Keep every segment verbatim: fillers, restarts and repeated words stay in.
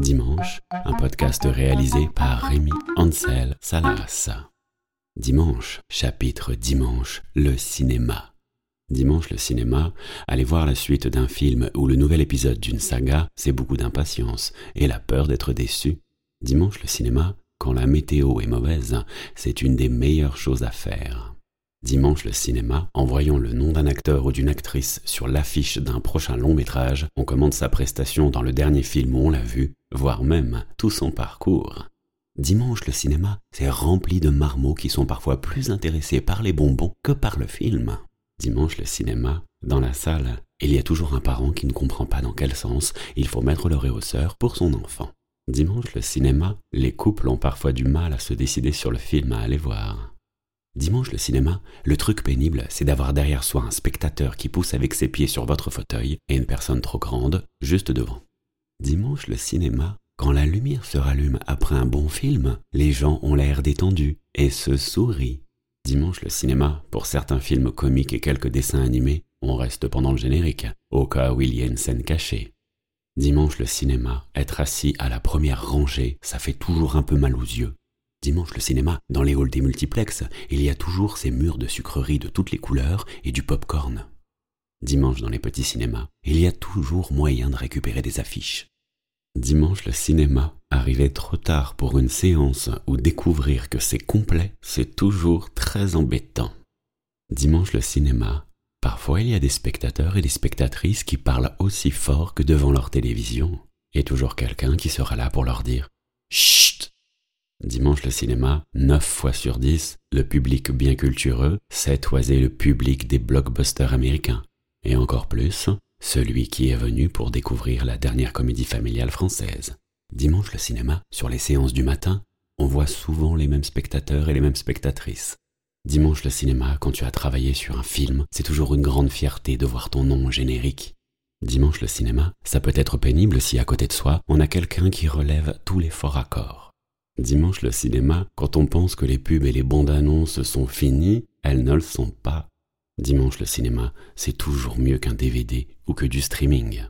Dimanche, un podcast réalisé par Rémi Ansel Salas. Dimanche, chapitre Dimanche, le cinéma. Dimanche, le cinéma, aller voir la suite d'un film ou le nouvel épisode d'une saga, c'est beaucoup d'impatience et la peur d'être déçu. Dimanche, le cinéma, quand la météo est mauvaise, c'est une des meilleures choses à faire. Dimanche, le cinéma, en voyant le nom d'un acteur ou d'une actrice sur l'affiche d'un prochain long métrage, on commande sa prestation dans le dernier film où on l'a vu, voire même tout son parcours. Dimanche, le cinéma, c'est rempli de marmots qui sont parfois plus intéressés par les bonbons que par le film. Dimanche, le cinéma, dans la salle, il y a toujours un parent qui ne comprend pas dans quel sens il faut mettre le réhausseur pour son enfant. Dimanche, le cinéma, les couples ont parfois du mal à se décider sur le film à aller voir. Dimanche, le cinéma, le truc pénible, c'est d'avoir derrière soi un spectateur qui pousse avec ses pieds sur votre fauteuil et une personne trop grande, juste devant. Dimanche, le cinéma, quand la lumière se rallume après un bon film, les gens ont l'air détendus et se sourient. Dimanche, le cinéma, pour certains films comiques et quelques dessins animés, on reste pendant le générique, au cas où il y a une scène cachée. Dimanche, le cinéma, être assis à la première rangée, ça fait toujours un peu mal aux yeux. Dimanche, le cinéma, dans les halls des multiplexes, il y a toujours ces murs de sucreries de toutes les couleurs et du pop-corn. Dimanche, dans les petits cinémas, il y a toujours moyen de récupérer des affiches. Dimanche, le cinéma, arriver trop tard pour une séance ou découvrir que c'est complet, c'est toujours très embêtant. Dimanche, le cinéma, parfois il y a des spectateurs et des spectatrices qui parlent aussi fort que devant leur télévision. Il y a toujours quelqu'un qui sera là pour leur dire « Chut !» Dimanche, le cinéma, neuf fois sur dix, le public bien cultureux sait toiser le public des blockbusters américains. Et encore plus, celui qui est venu pour découvrir la dernière comédie familiale française. Dimanche, le cinéma, sur les séances du matin, on voit souvent les mêmes spectateurs et les mêmes spectatrices. Dimanche, le cinéma, quand tu as travaillé sur un film, c'est toujours une grande fierté de voir ton nom au générique. Dimanche, le cinéma, ça peut être pénible si à côté de soi, on a quelqu'un qui relève tous les forts accords. Dimanche, le cinéma, quand on pense que les pubs et les bandes annonces sont finies, elles ne le sont pas. Dimanche, le cinéma, c'est toujours mieux qu'un D V D ou que du streaming.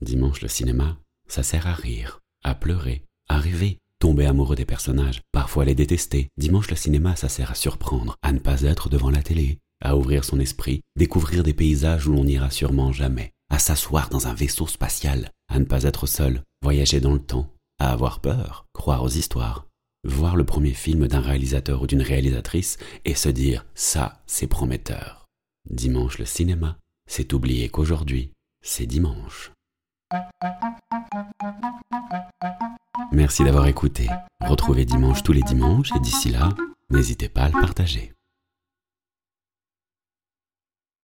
Dimanche, le cinéma, ça sert à rire, à pleurer, à rêver, tomber amoureux des personnages, parfois les détester. Dimanche, le cinéma, ça sert à surprendre, à ne pas être devant la télé, à ouvrir son esprit, découvrir des paysages où l'on n'ira sûrement jamais, à s'asseoir dans un vaisseau spatial, à ne pas être seul, voyager dans le temps, à avoir peur, croire aux histoires. Voir le premier film d'un réalisateur ou d'une réalisatrice et se dire « ça, c'est prometteur ». Dimanche, le cinéma, c'est oublier qu'aujourd'hui, c'est dimanche. Merci d'avoir écouté. Retrouvez Dimanche tous les dimanches et d'ici là, n'hésitez pas à le partager.